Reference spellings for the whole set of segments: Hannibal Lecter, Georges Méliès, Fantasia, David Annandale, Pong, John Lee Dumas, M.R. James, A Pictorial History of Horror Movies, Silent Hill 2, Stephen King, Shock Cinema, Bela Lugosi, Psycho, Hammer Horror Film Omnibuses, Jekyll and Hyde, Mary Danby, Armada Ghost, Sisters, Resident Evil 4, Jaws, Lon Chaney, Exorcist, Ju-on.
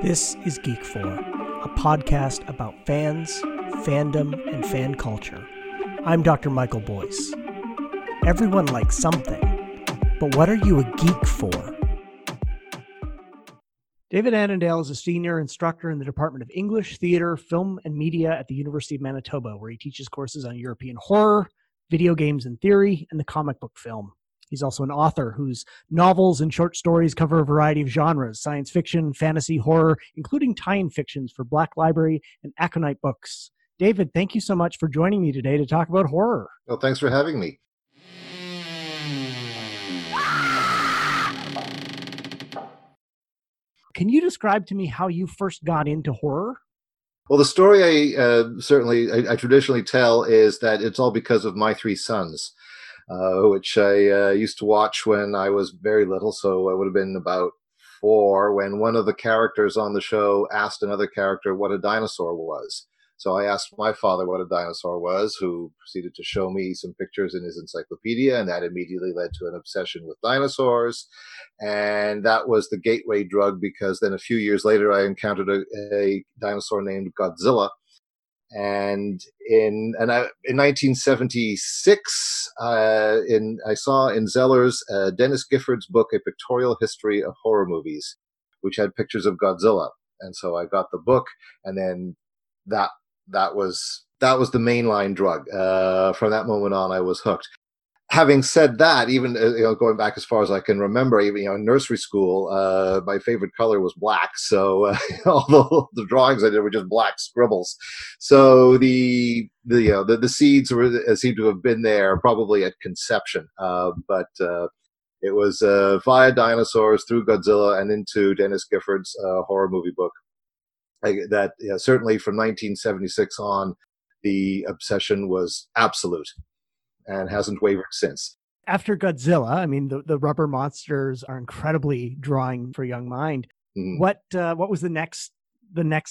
This is Geek4, a podcast about fans, fandom, and fan culture. I'm Dr. Michael Boyce. Everyone likes something, but what are you a geek for? David Annandale is a senior instructor in the Department of English, Theater, Film, and Media at the University of Manitoba, where he teaches courses on European horror, video games and theory, and the comic book film. He's also an author whose novels and short stories cover a variety of genres, science fiction, fantasy, horror, including tie-in fictions for Black Library and Aconite books. David, thank you so much for joining me today to talk about horror. Well, thanks for having me. Can you describe to me how you first got into horror? Well, the story I traditionally tell is that it's all because of my three sons, which I used to watch when I was very little. So I would have been about four when one of the characters on the show asked another character what a dinosaur was. So I asked my father what a dinosaur was, who proceeded to show me some pictures in his encyclopedia, and that immediately led to an obsession with dinosaurs. And that was the gateway drug, because then a few years later, I encountered a dinosaur named Godzilla. And in 1976, I saw in Zeller's Dennis Gifford's book, A Pictorial History of Horror Movies, which had pictures of Godzilla. And so I got the book, and then that was the mainline drug. From that moment on, I was hooked. Having said that, even going back as far as I can remember, even in nursery school, my favorite color was black. So all the drawings I did were just black scribbles. So the seeds seemed to have been there probably at conception. But it was via dinosaurs through Godzilla and into Dennis Gifford's horror movie book. Certainly from 1976 on, the obsession was absolute and hasn't wavered since. After Godzilla, I mean, the rubber monsters are incredibly drawing for young mind. Mm. What was the next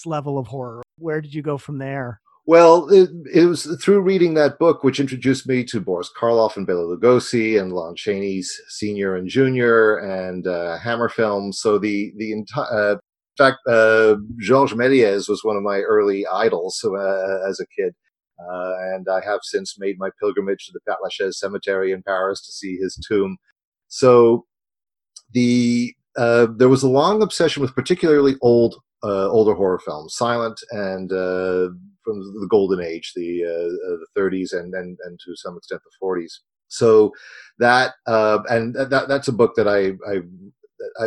level of horror? Where did you go from there? Well, it was through reading that book, which introduced me to Boris Karloff and Bela Lugosi and Lon Chaney's Senior and Junior and Hammer films. So the entire... In fact, Georges Méliès was one of my early idols as a kid, and I have since made my pilgrimage to the Père Lachaise cemetery in Paris to see his tomb. So there was a long obsession with particularly older horror films, silent and from the golden age, the 30s and to some extent the 40s. So that's a book that I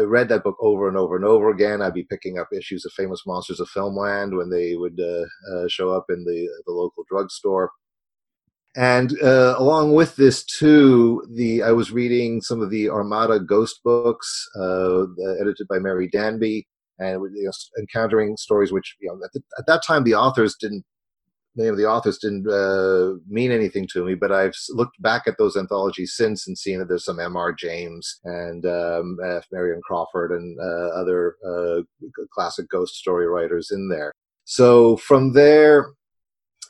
read that book over and over and over again. I'd be picking up issues of Famous Monsters of Filmland when they would show up in the local drugstore. And along with this, too, I was reading some of the Armada Ghost books edited by Mary Danby, and encountering stories which, at that time, the authors didn't mean anything to me, but I've looked back at those anthologies since and seen that there's some M.R. James and F. Marion Crawford and other classic ghost story writers in there. So from there,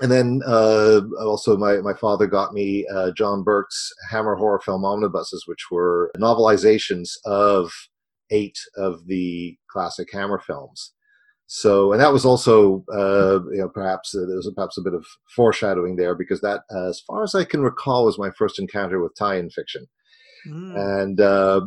and then also my father got me John Burke's Hammer Horror Film Omnibuses, which were novelizations of 8 of the classic Hammer films. So, and that was also, perhaps a bit of foreshadowing there, because that, as far as I can recall, was my first encounter with tie-in fiction. Mm. And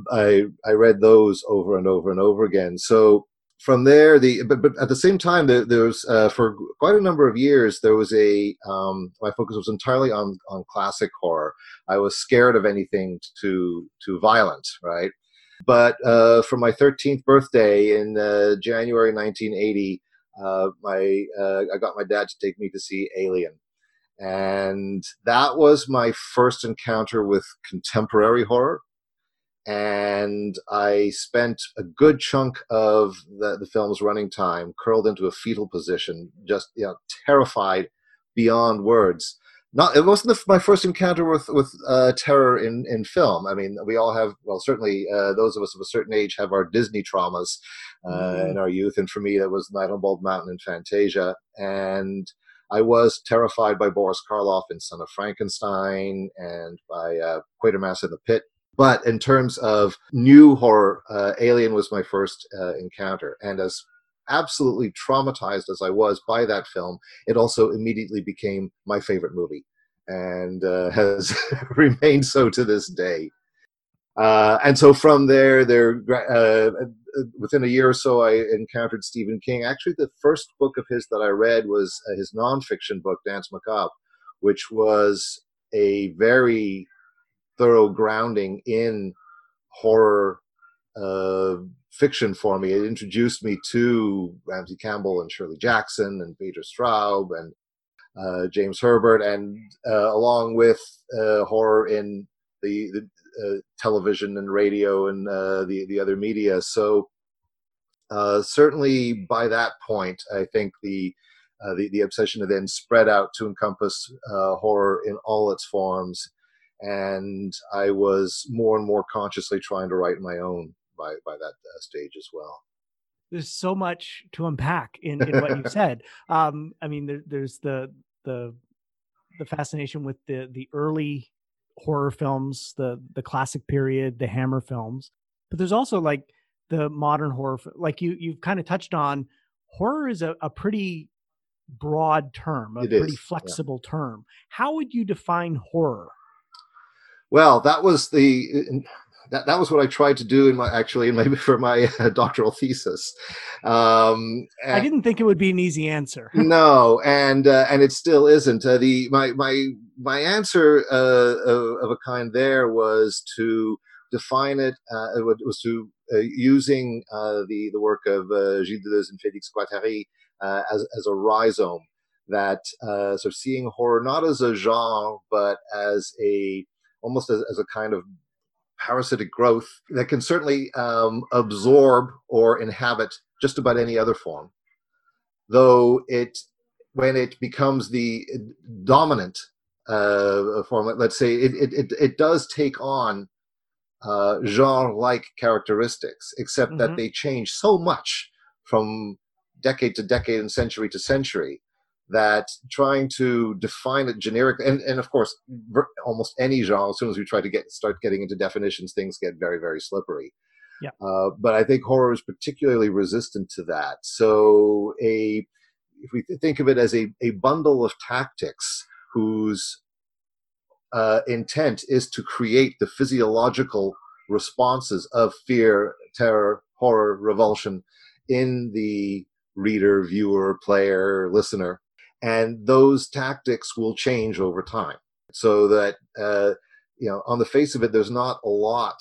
I read those over and over and over again. So from there, but at the same time, there was, for quite a number of years, there was my focus was entirely on classic horror. I was scared of anything too violent, right? But for my 13th birthday in January 1980, I got my dad to take me to see Alien. And that was my first encounter with contemporary horror. And I spent a good chunk of the film's running time curled into a fetal position, just terrified beyond words. It wasn't my first encounter with terror in film. I mean, we all have, certainly those of us of a certain age have our Disney traumas in our youth. And for me, that was Night on Bald Mountain and Fantasia. And I was terrified by Boris Karloff in Son of Frankenstein and by Quatermass and the Pit. But in terms of new horror, Alien was my first encounter. And as absolutely traumatized as I was by that film, it also immediately became my favorite movie, and has remained so to this day. And so from there, within a year or so, I encountered Stephen King. Actually, the first book of his that I read was his nonfiction book, Dance Macabre, which was a very thorough grounding in horror fiction for me. It introduced me to Ramsey Campbell and Shirley Jackson and Peter Straub and James Herbert, and along with horror in the television and radio and the other media. So certainly by that point, I think the obsession then spread out to encompass horror in all its forms, and I was more and more consciously trying to write my own by that stage as well. There's so much to unpack in what you've said. I mean, there's the fascination with the early horror films, the classic period, the Hammer films, but there's also like the modern horror. Like you've kind of touched on, horror is a pretty broad term, pretty flexible term. How would you define horror? Well, that was what I tried to do for my doctoral thesis. I didn't think it would be an easy answer. No, and it still isn't. My answer of a kind there was to define it. Using the work of Gilles Deleuze and Félix Guattari as a rhizome, that sort of seeing horror not as a genre but as a kind of parasitic growth that can certainly absorb or inhabit just about any other form, though when it becomes the dominant form, let's say, it does take on genre-like characteristics, except that they change so much from decade to decade and century to century that trying to define it generically, and of course, almost any genre, as soon as we try to start getting into definitions, things get very, very slippery. Yeah. But I think horror is particularly resistant to that. So if we think of it as a bundle of tactics whose intent is to create the physiological responses of fear, terror, horror, revulsion in the reader, viewer, player, listener, and those tactics will change over time. So that, on the face of it, there's not a lot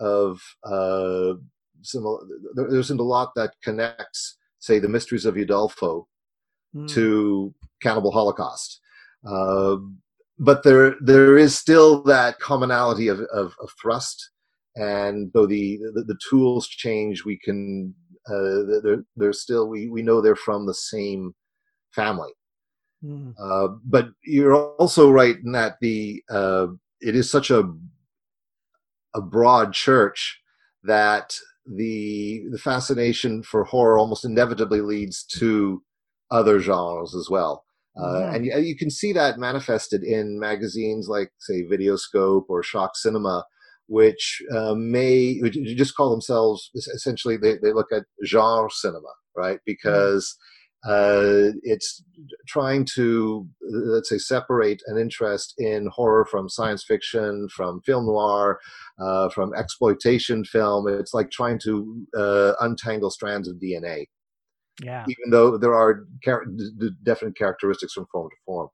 of there isn't a lot that connects, say, the Mysteries of Udolpho to Cannibal Holocaust. But there is still that commonality of thrust, and though the tools change, we can they're still we know they're from the same family. But you're also right in that it is such a broad church that the fascination for horror almost inevitably leads to other genres as well. And you can see that manifested in magazines like, say, Videoscope or Shock Cinema, which just call themselves, essentially, they look at genre cinema, right? Because it's trying to, let's say, separate an interest in horror from science fiction, from film noir, from exploitation film. It's like trying to untangle strands of DNA. Yeah. Even though there are definite characteristics from form to form.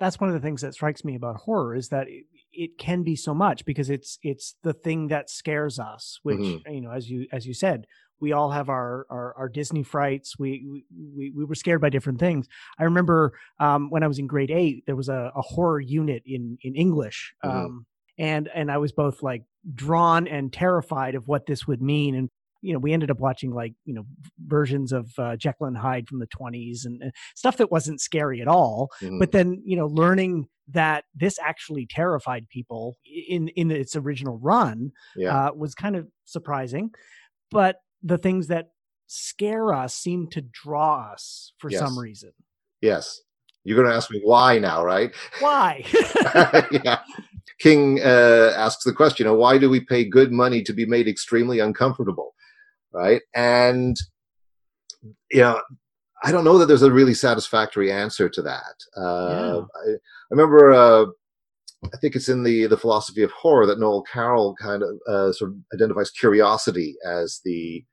That's one of the things that strikes me about horror, is that it can be so much, because it's the thing that scares us, which, as you said, we all have our Disney frights. We were scared by different things. I remember when I was in grade 8, there was a horror unit in English. And I was both like drawn and terrified of what this would mean. And we ended up watching versions of Jekyll and Hyde from the 1920s and stuff that wasn't scary at all. But then, learning that this actually terrified people in its original run was kind of surprising. But the things that scare us seem to draw us for some reason. Yes. You're going to ask me why now, right? Why? Yeah. King asks the question, why do we pay good money to be made extremely uncomfortable? Right. And you know, I don't know that there's a really satisfactory answer to that. I remember, I think it's in the philosophy of horror that Noel Carroll kind of sort of identifies curiosity as the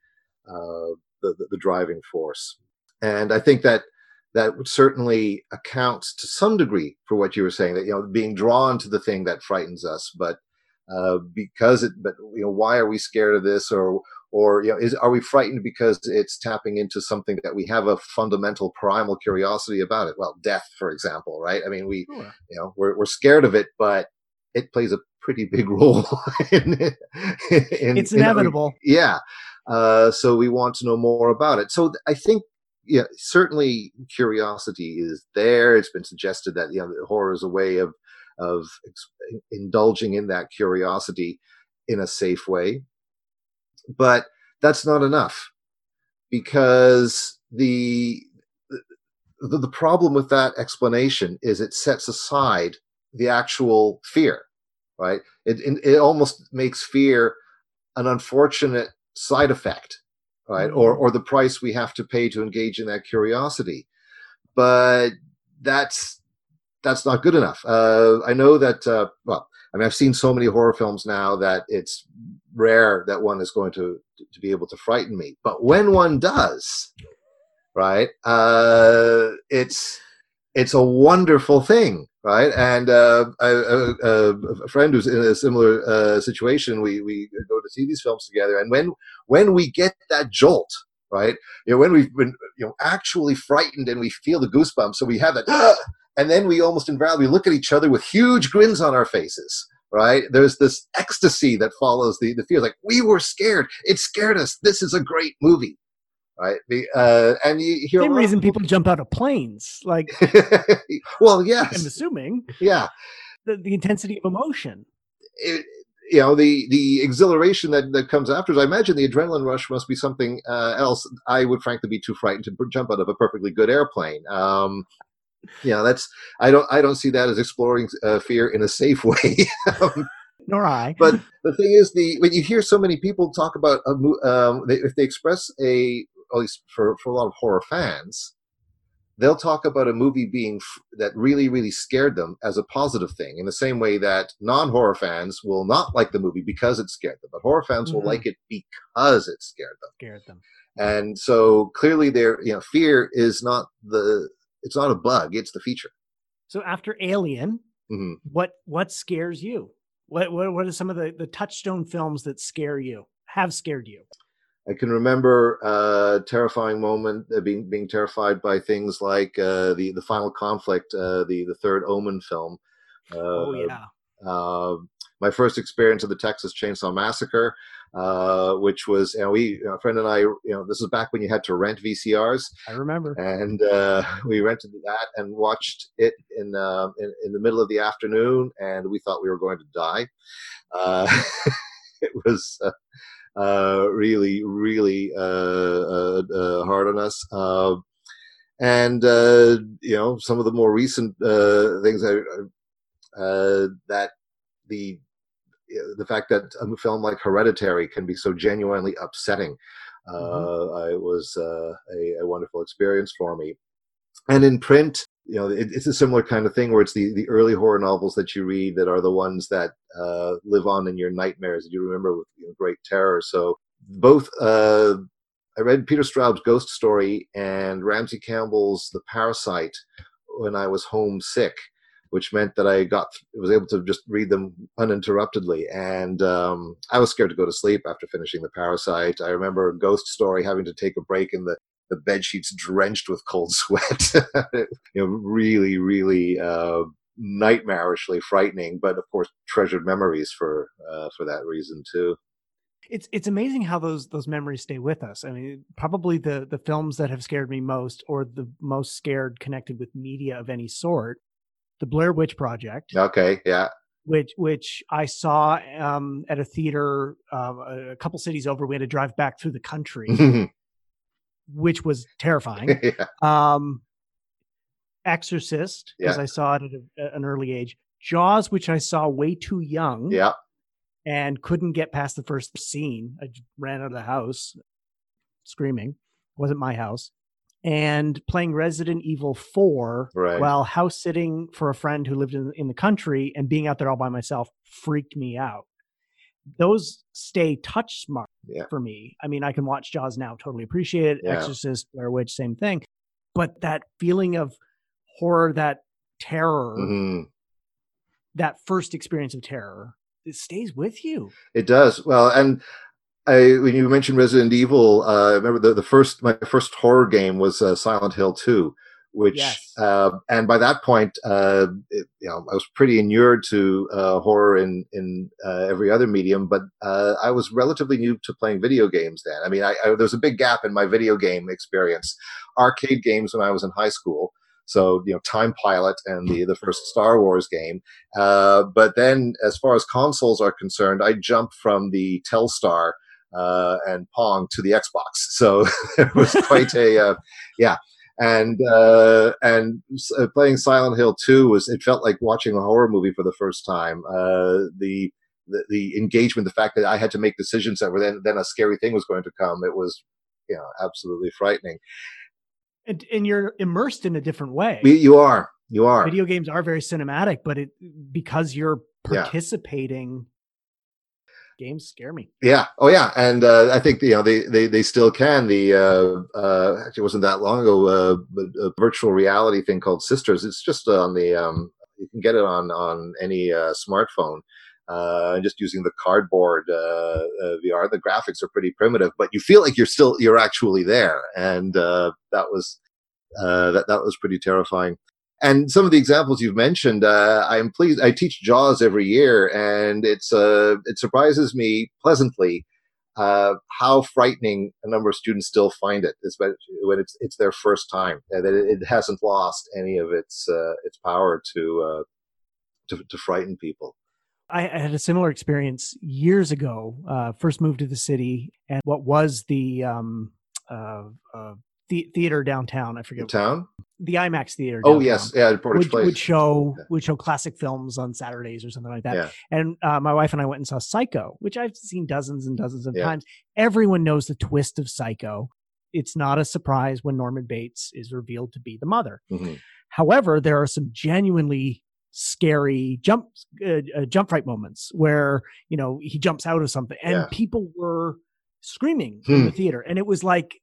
driving force. And I think that that would certainly account to some degree for what you were saying, that, you know, being drawn to the thing that frightens us, but you know, why are we scared of this? Or you know, are we frightened because it's tapping into something that we have a fundamental primal curiosity about it? Well, death, for example, right? I mean, you know, we're scared of it, but it plays a pretty big role. It's inevitable. So we want to know more about it. So I think, yeah, certainly curiosity is there. It's been suggested that, you know, horror is a way of indulging in that curiosity in a safe way. But that's not enough, because the problem with that explanation is it sets aside the actual fear, right? It almost makes fear an unfortunate side effect, right? Or the price we have to pay to engage in that curiosity. But that's not good enough. I know that, I mean, I've seen so many horror films now that it's rare that one is going to be able to frighten me. But when one does, right, it's a wonderful thing, right? And a friend who's in a similar situation, we go to see these films together, and when we get that jolt, right, you know, when we've been, you know, actually frightened and we feel the goosebumps, so we have that, and then we almost invariably look at each other with huge grins on our faces. Right? There's this ecstasy that follows the fear. Like, we were scared. It scared us. This is a great movie. Right? And you hear reason people jump out of planes. Like, well, yes. I'm assuming. Yeah. The intensity of emotion. You know, the exhilaration that comes after. I imagine the adrenaline rush must be something else. I would frankly be too frightened to jump out of a perfectly good airplane. Yeah, that's. I don't see that as exploring fear in a safe way. Nor I. But the thing is, when you hear so many people talk about if they express at least for a lot of horror fans, they'll talk about a movie being that really, really scared them as a positive thing. In the same way that non-horror fans will not like the movie because it scared them, but horror fans will like it because it scared them. And so clearly, fear is not the. It's not a bug. It's the feature. So after Alien, what scares you? What are some of the touchstone films that scare you? Have scared you? I can remember a terrifying moment being terrified by things like the Final Conflict, the third Omen film. My first experience of the Texas Chainsaw Massacre, which was, you know, a friend and I, you know, this is back when you had to rent VCRs. I remember. And we rented that and watched it in the middle of the afternoon, and we thought we were going to die. It was really, really hard on us. And you know, some of the more recent things that the fact that a film like Hereditary can be so genuinely upsetting, it was a wonderful experience for me. And in print, you know, it's a similar kind of thing where it's the early horror novels that you read that are the ones that live on in your nightmares that you remember with, you know, great terror. So both, I read Peter Straub's Ghost Story and Ramsey Campbell's The Parasite when I was homesick, which meant that I was able to just read them uninterruptedly. And I was scared to go to sleep after finishing The Parasite. I remember a Ghost Story having to take a break and the bed sheets drenched with cold sweat. You know, really, really nightmarishly frightening, but of course treasured memories for that reason too. It's amazing how those memories stay with us. I mean, probably the films that have scared me most, or the most scared connected with media of any sort, The Blair Witch Project. Okay, yeah. Which I saw at a theater a couple cities over. We had to drive back through the country, which was terrifying. Yeah. Exorcist, because I saw it at an early age. Jaws, which I saw way too young. Yeah. And couldn't get past the first scene. I ran out of the house screaming. It wasn't my house. and playing Resident Evil 4 while house sitting for a friend who lived in the country, and being out there all by myself freaked me out. Those stay touch marks for me. I mean, I can watch Jaws now, totally appreciate it. Yeah. Exorcist, Blair Witch, same thing. But that feeling of horror, that terror, that first experience of terror, it stays with you. It does. Well, and when you mentioned Resident Evil, I remember my first horror game was Silent Hill 2, which, and by that point, I was pretty inured to horror in every other medium, but I was relatively new to playing video games then. I mean, there was a big gap in my video game experience. Arcade games when I was in high school. So, Time Pilot and the first Star Wars game. But then, as far as consoles are concerned, I jumped from the Telstar and Pong to the Xbox. So it was quite and playing Silent Hill 2 it felt like watching a horror movie for the first time. The engagement, the fact that I had to make decisions that were then a scary thing was going to come. It was, absolutely frightening. And you're immersed in a different way. You are. Video games are very cinematic, but because you're participating. Games scare me. Yeah. Oh, yeah. And I think they still can. Actually, it wasn't that long ago. A virtual reality thing called Sisters. It's just on the. You can get it on any smartphone. Just using the cardboard VR, the graphics are pretty primitive, but you feel like you're actually there, and that was pretty terrifying. And some of the examples you've mentioned, I'm pleased. I teach Jaws every year, and it surprises me pleasantly how frightening a number of students still find it, especially when it's their first time, and that it hasn't lost any of its power to frighten people. I had a similar experience years ago. First moved to the city, and what was the theater downtown? I forget. Town? The IMAX theater. Downtown, Portage Place would show classic films on Saturdays or something like that. Yeah. And my wife and I went and saw Psycho, which I've seen dozens and dozens of times. Everyone knows the twist of Psycho. It's not a surprise when Norman Bates is revealed to be the mother. Mm-hmm. However, there are some genuinely scary jump fright moments where he jumps out of something, and people were screaming in the theater, and it was like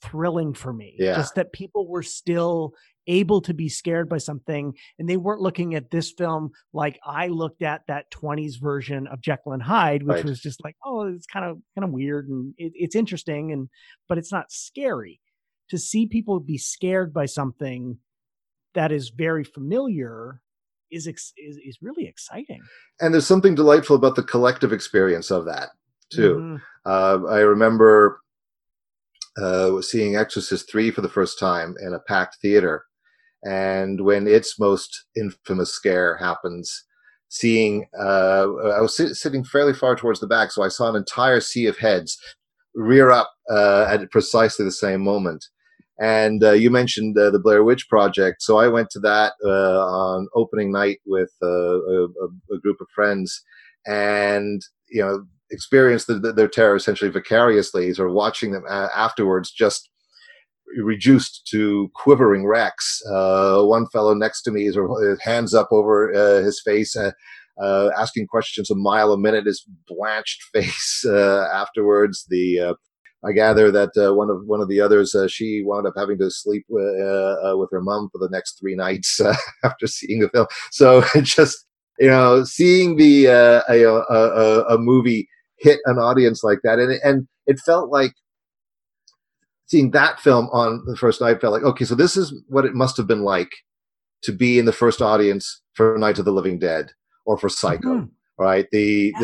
thrilling for me just that people were still able to be scared by something, and they weren't looking at this film like I looked at that 20s version of Jekyll and Hyde, which was just like, oh, it's kind of weird and it's interesting, but it's not scary. To see people be scared by something that is very familiar is really exciting. And there's something delightful about the collective experience of that too. Mm-hmm. I remember seeing Exorcist 3 for the first time in a packed theater, and when its most infamous scare happens, seeing I was sitting fairly far towards the back, so I saw an entire sea of heads rear up at precisely the same moment. And you mentioned the Blair Witch Project. So I went to that on opening night with a group of friends, and, experienced their terror essentially vicariously, sort of watching them afterwards, just reduced to quivering wrecks. One fellow next to me is hands up over his face, asking questions a mile a minute, his blanched face afterwards. I gather that one of the others, she wound up having to sleep with her mom for the next 3 nights after seeing the film. So just seeing the a movie hit an audience like that, and it felt like seeing that film on the first night felt like, okay, so this is what it must have been like to be in the first audience for Night of the Living Dead or for Psycho, right? The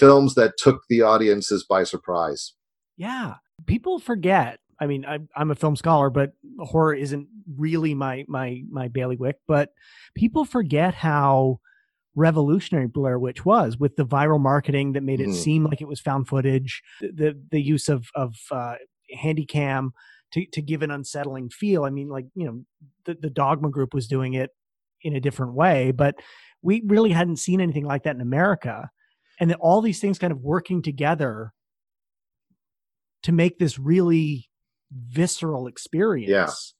films that took the audiences by surprise. Yeah. People forget. I mean, I'm a film scholar, but horror isn't really my bailiwick, but people forget how revolutionary Blair Witch was, with the viral marketing that made it seem like it was found footage, the use of Handycam to give an unsettling feel. I mean, the Dogma Group was doing it in a different way, but we really hadn't seen anything like that in America. And that all these things kind of working together to make this really visceral experience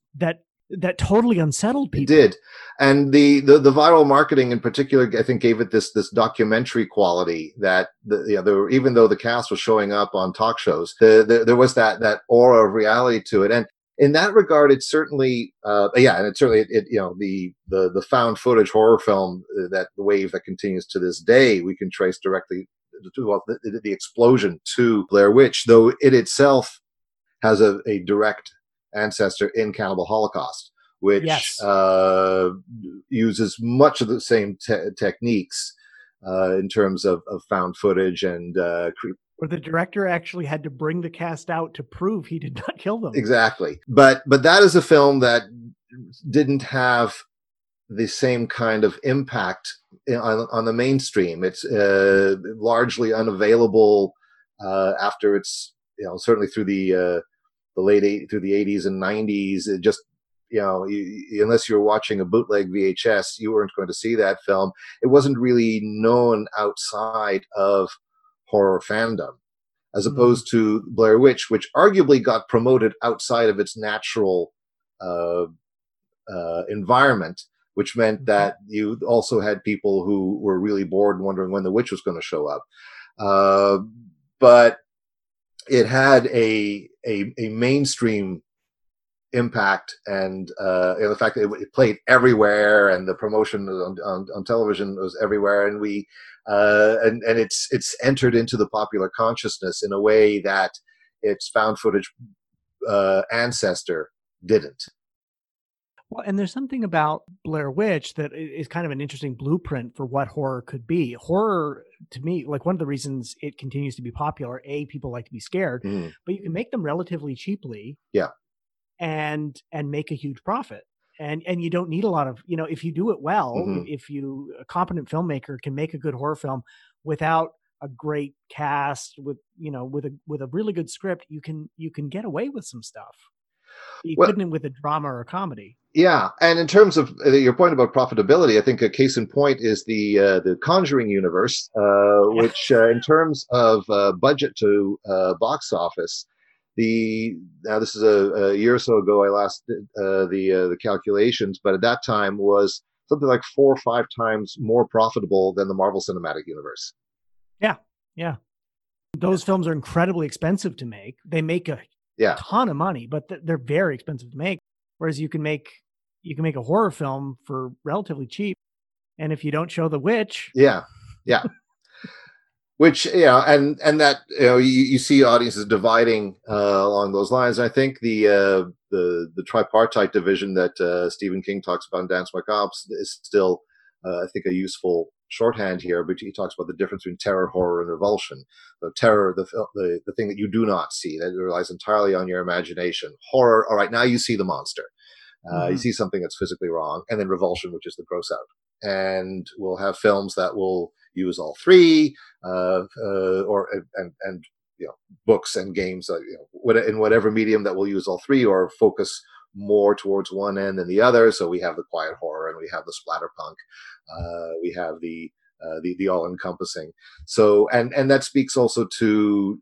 that totally unsettled people. It did. And the viral marketing in particular, I think, gave it this documentary quality that, even though the cast was showing up on talk shows, there was that aura of reality to it. And in that regard, it certainly, the found footage horror film, that the wave that continues to this day, we can trace directly to the explosion to Blair Witch, though it itself has a direct ancestor in Cannibal Holocaust, which uses much of the same techniques in terms of found footage and creep. Where the director actually had to bring the cast out to prove he did not kill them. Exactly. But that is a film that didn't have the same kind of impact on the mainstream. It's largely unavailable after it's, certainly through the through the 80s and 90s. It just, unless you're watching a bootleg VHS, you weren't going to see that film. It wasn't really known outside of horror fandom, as opposed to Blair Witch, which arguably got promoted outside of its natural environment, which meant that you also had people who were really bored and wondering when the witch was going to show up. But it had a mainstream impact, and the fact that it played everywhere, and the promotion on television was everywhere, and we and it's entered into the popular consciousness in a way that its found footage ancestor didn't. Well, and there's something about Blair Witch that is kind of an interesting blueprint for what horror could be. Horror, to me, like, one of the reasons it continues to be popular, people like to be scared, but you can make them relatively cheaply. Yeah. And make a huge profit. And you don't need a lot of, if you do it well, if a competent filmmaker can make a good horror film without a great cast, with a really good script, you can get away with some stuff. You couldn't with a drama or a comedy. Yeah. And in terms of your point about profitability, I think a case in point is the Conjuring universe, which in terms of budget to box office, now this is a year or so ago, I last did the calculations, but at that time was something like 4 or 5 times more profitable than the Marvel Cinematic Universe. Yeah. Those films are incredibly expensive to make. They make a ton of money, but they're very expensive to make. Whereas you can make a horror film for relatively cheap, and if you don't show the witch, yeah. Which, and that, you see audiences dividing along those lines. I think the tripartite division that Stephen King talks about in Danse Macabre is still, I think, a useful shorthand here. But he talks about the difference between terror, horror, and revulsion. So terror, the thing that you do not see, that relies entirely on your imagination. Horror, all right, now you see the monster. You see something that's physically wrong. And then revulsion, which is the gross out. And we'll have films that will use all three, or books and games, in whatever medium that will use all three, or focus more towards one end than the other. So we have the quiet horror, and we have the splatterpunk, we have the all encompassing. So and that speaks also to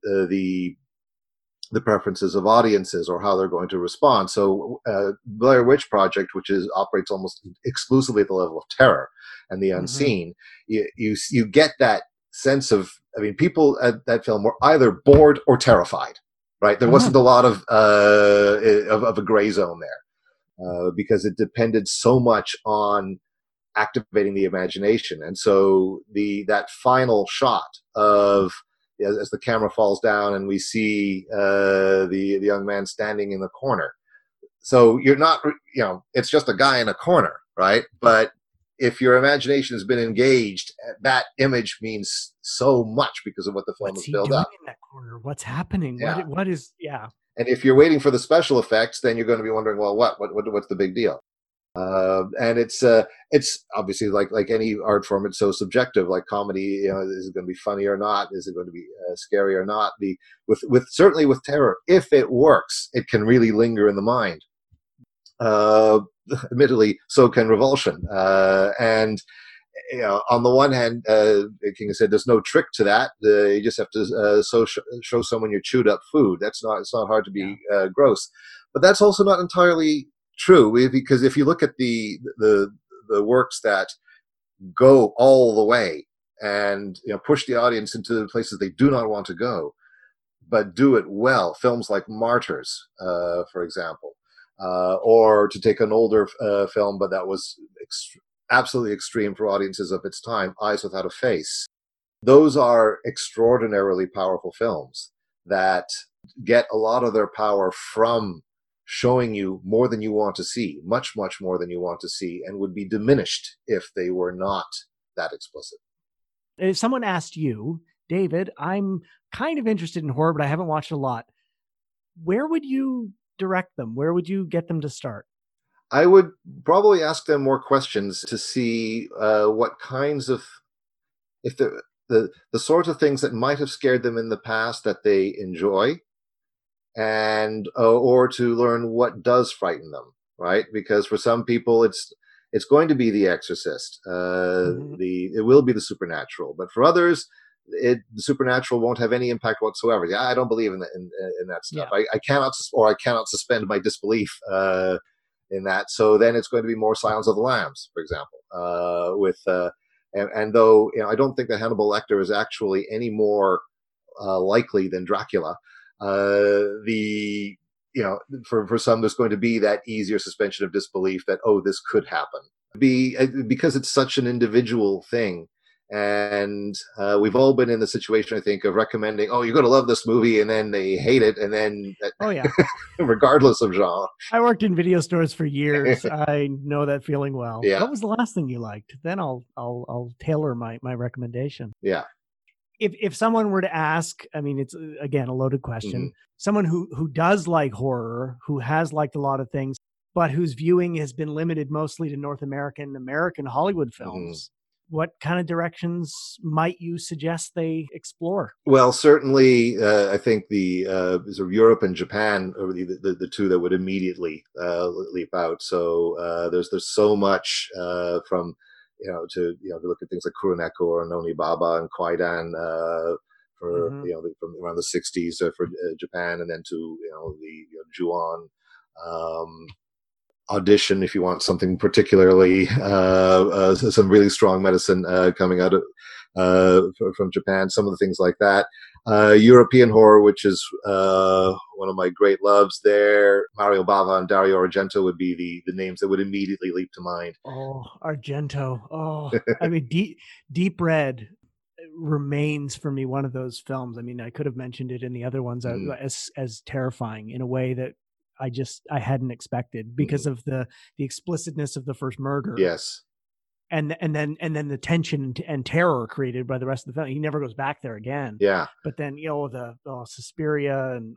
the preferences of audiences, or how they're going to respond. So Blair Witch Project, which operates almost exclusively at the level of terror and the unseen, you get that sense of, people at that film were either bored or terrified, right? There wasn't a lot of a gray zone there, because it depended so much on activating the imagination. And so that final shot of, as the camera falls down and we see the young man standing in the corner. So you're not, it's just a guy in a corner, right? But if your imagination has been engaged, that image means so much because of what the film is built up. What's he doing in that corner? What's happening? Yeah. What is. And if you're waiting for the special effects, then you're going to be wondering, well, what's the big deal? And it's obviously like any art form, it's so subjective. Like comedy, is it going to be funny or not? Is it going to be scary or not? Certainly with terror, if it works, it can really linger in the mind. Admittedly, so can revulsion, and you know, on the one hand, King said there's no trick to that. You just have to show someone your chewed up food. That's not, it's not hard to be gross, but that's also not entirely true, because if you look at the works that go all the way and, you know, push the audience into places they do not want to go, but do it well, films like Martyrs, for example, or to take an older film, but that was absolutely extreme for audiences of its time, Eyes Without a Face. Those are extraordinarily powerful films that get a lot of their power from showing you more than you want to see, much, much more than you want to see, and would be diminished if they were not that explicit. If someone asked you, David, I'm kind of interested in horror, but I haven't watched a lot, where would you direct them? Where would you get them to start? I would probably ask them more questions to see what kinds of, if the sort of things that might have scared them in the past that they enjoy, and or to learn what does frighten them, right? Because for some people, it's going to be The Exorcist. It will be the supernatural. But for others, the supernatural won't have any impact whatsoever. I don't believe in that stuff. Yeah. I cannot suspend my disbelief in that. So then it's going to be more Silence of the Lambs, for example. And though, you know, I don't think that Hannibal Lecter is actually any more likely than Dracula. For some, there's going to be that easier suspension of disbelief that, oh, this could happen, because it's such an individual thing. And we've all been in the situation, I think, of recommending, oh, you're going to love this movie, and then they hate it, and then regardless of genre. I worked in video stores for years. I know that feeling well. Yeah. What was the last thing you liked? Then I'll tailor my recommendation. Yeah. If someone were to ask, I mean, it's, again, a loaded question, someone who does like horror, who has liked a lot of things, but whose viewing has been limited mostly to North American Hollywood films, what kind of directions might you suggest they explore? Well, certainly, I think Europe and Japan are the two that would immediately leap out. So there's so much from... If you look at things like Kuroneko or Noni Baba and Kwaidan from around the 60s for Japan, and then to Ju-on, Audition if you want something particularly some really strong medicine coming out of from Japan. Some of the things like that. European horror, which is one of my great loves there. Mario Bava and Dario Argento would be the names that would immediately leap to mind. Oh, Argento. Oh, I mean, Deep Red remains for me one of those films. I mean, I could have mentioned it in the other ones as terrifying in a way that I hadn't expected because of the explicitness of the first murder. Yes. And then the tension and terror created by the rest of the film. He never goes back there again. Yeah. But then Suspiria and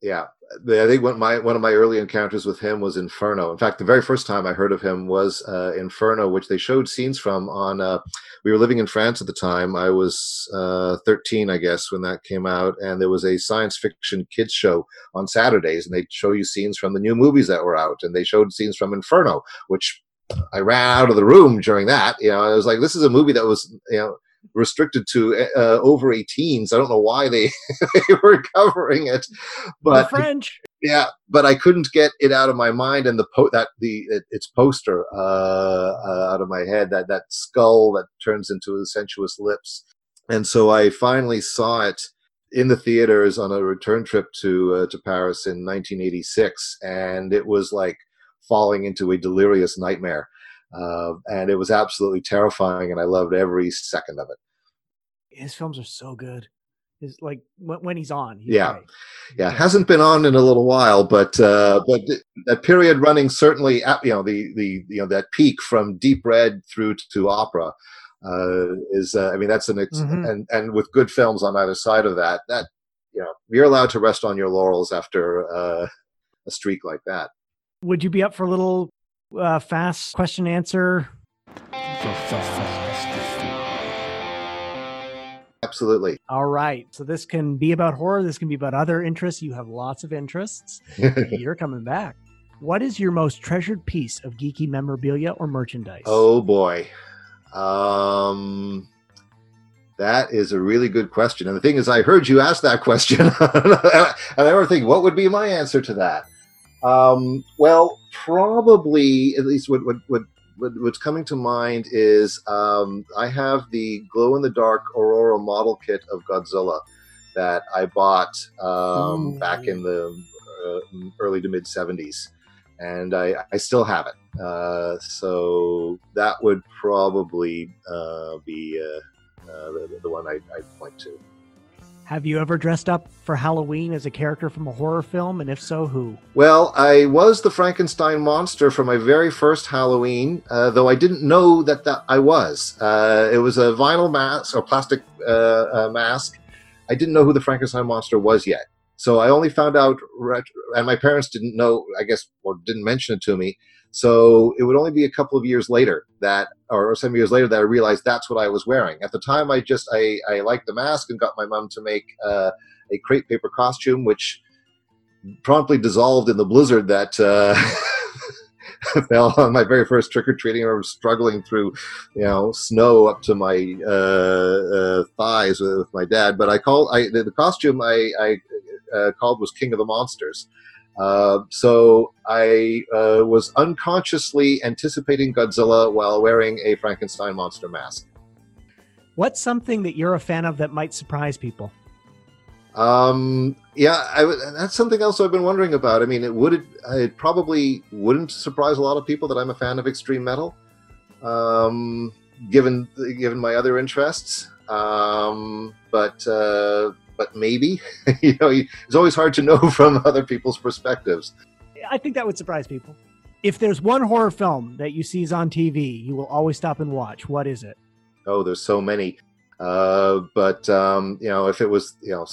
yeah. I think one of my early encounters with him was Inferno. In fact, the very first time I heard of him was Inferno, which they showed scenes from on. We were living in France at the time. I was 13, I guess, when that came out, and there was a science fiction kids show on Saturdays, and they'd show you scenes from the new movies that were out, and they showed scenes from Inferno, which I ran out of the room during that. I was like, this is a movie that was, restricted to over 18s. I don't know why they, they were covering it, but the French. Yeah, but I couldn't get it out of my mind, and its poster out of my head, that skull that turns into sensuous lips. And so I finally saw it in the theaters on a return trip to Paris in 1986, and it was like falling into a delirious nightmare. And it was absolutely terrifying, and I loved every second of it. His films are so good. It's like when he's on. Hasn't been on in a little while, but that period running, certainly, that peak from Deep Red through to Opera that's and with good films on either side of that, you're allowed to rest on your laurels after a streak like that. Would you be up for a little fast question answer? Absolutely. All right. So this can be about horror. This can be about other interests. You have lots of interests. You're coming back. What is your most treasured piece of geeky memorabilia or merchandise? Oh, boy. That is a really good question. And the thing is, I heard you ask that question. And I were thinking, what would be my answer to that? Well, probably, at least what's coming to mind is I have the glow-in-the-dark Aurora model kit of Godzilla that I bought back in the early to mid-'70s. And I still have it. So that would probably be... the one I'd point to. Have you ever dressed up for Halloween as a character from a horror film? And if so, who? Well, I was the Frankenstein monster for my very first Halloween, though I didn't know that I was. It was a vinyl mask or plastic mask. I didn't know who the Frankenstein monster was yet. So I only found out, and my parents didn't know, I guess, or didn't mention it to me. So it would only be a couple of years later or some years later that I realized that's what I was wearing. At the time, I liked the mask and got my mom to make a crepe paper costume, which promptly dissolved in the blizzard that fell on my very first trick-or-treating. I was struggling through, snow up to my thighs with my dad. But the costume I called was King of the Monsters. So I was unconsciously anticipating Godzilla while wearing a Frankenstein monster mask. What's something that you're a fan of that might surprise people? That's something else I've been wondering about. I mean, it probably wouldn't surprise a lot of people that I'm a fan of extreme metal, given my other interests. But maybe, it's always hard to know from other people's perspectives. I think that would surprise people. If there's one horror film that you see on TV, you will always stop and watch. What is it? Oh, there's so many. If it was, I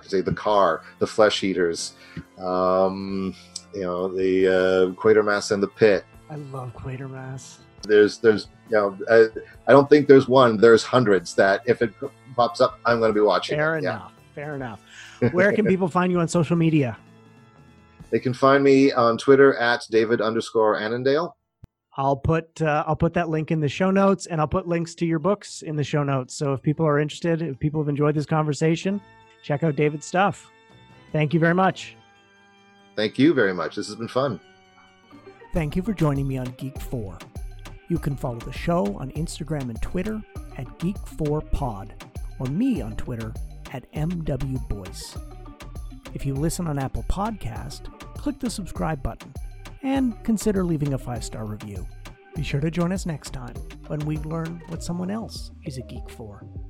could say The Car, The Flesh Eaters, the Quatermass and the Pit. I love Quatermass. I don't think there's one. There's hundreds that if it pops up, I'm going to be watching. Fair enough. Where can people find you on social media? They can find me on Twitter at David_Annandale. I'll put that link in the show notes, and I'll put links to your books in the show notes. So if people are interested, if people have enjoyed this conversation, check out David's stuff. Thank you very much. Thank you very much. This has been fun. Thank you for joining me on Geek 4. You can follow the show on Instagram and Twitter at Geek4Pod, or me on Twitter at MWBoyce. If you listen on Apple Podcast, click the subscribe button and consider leaving a 5-star review. Be sure to join us next time when we learn what someone else is a geek for.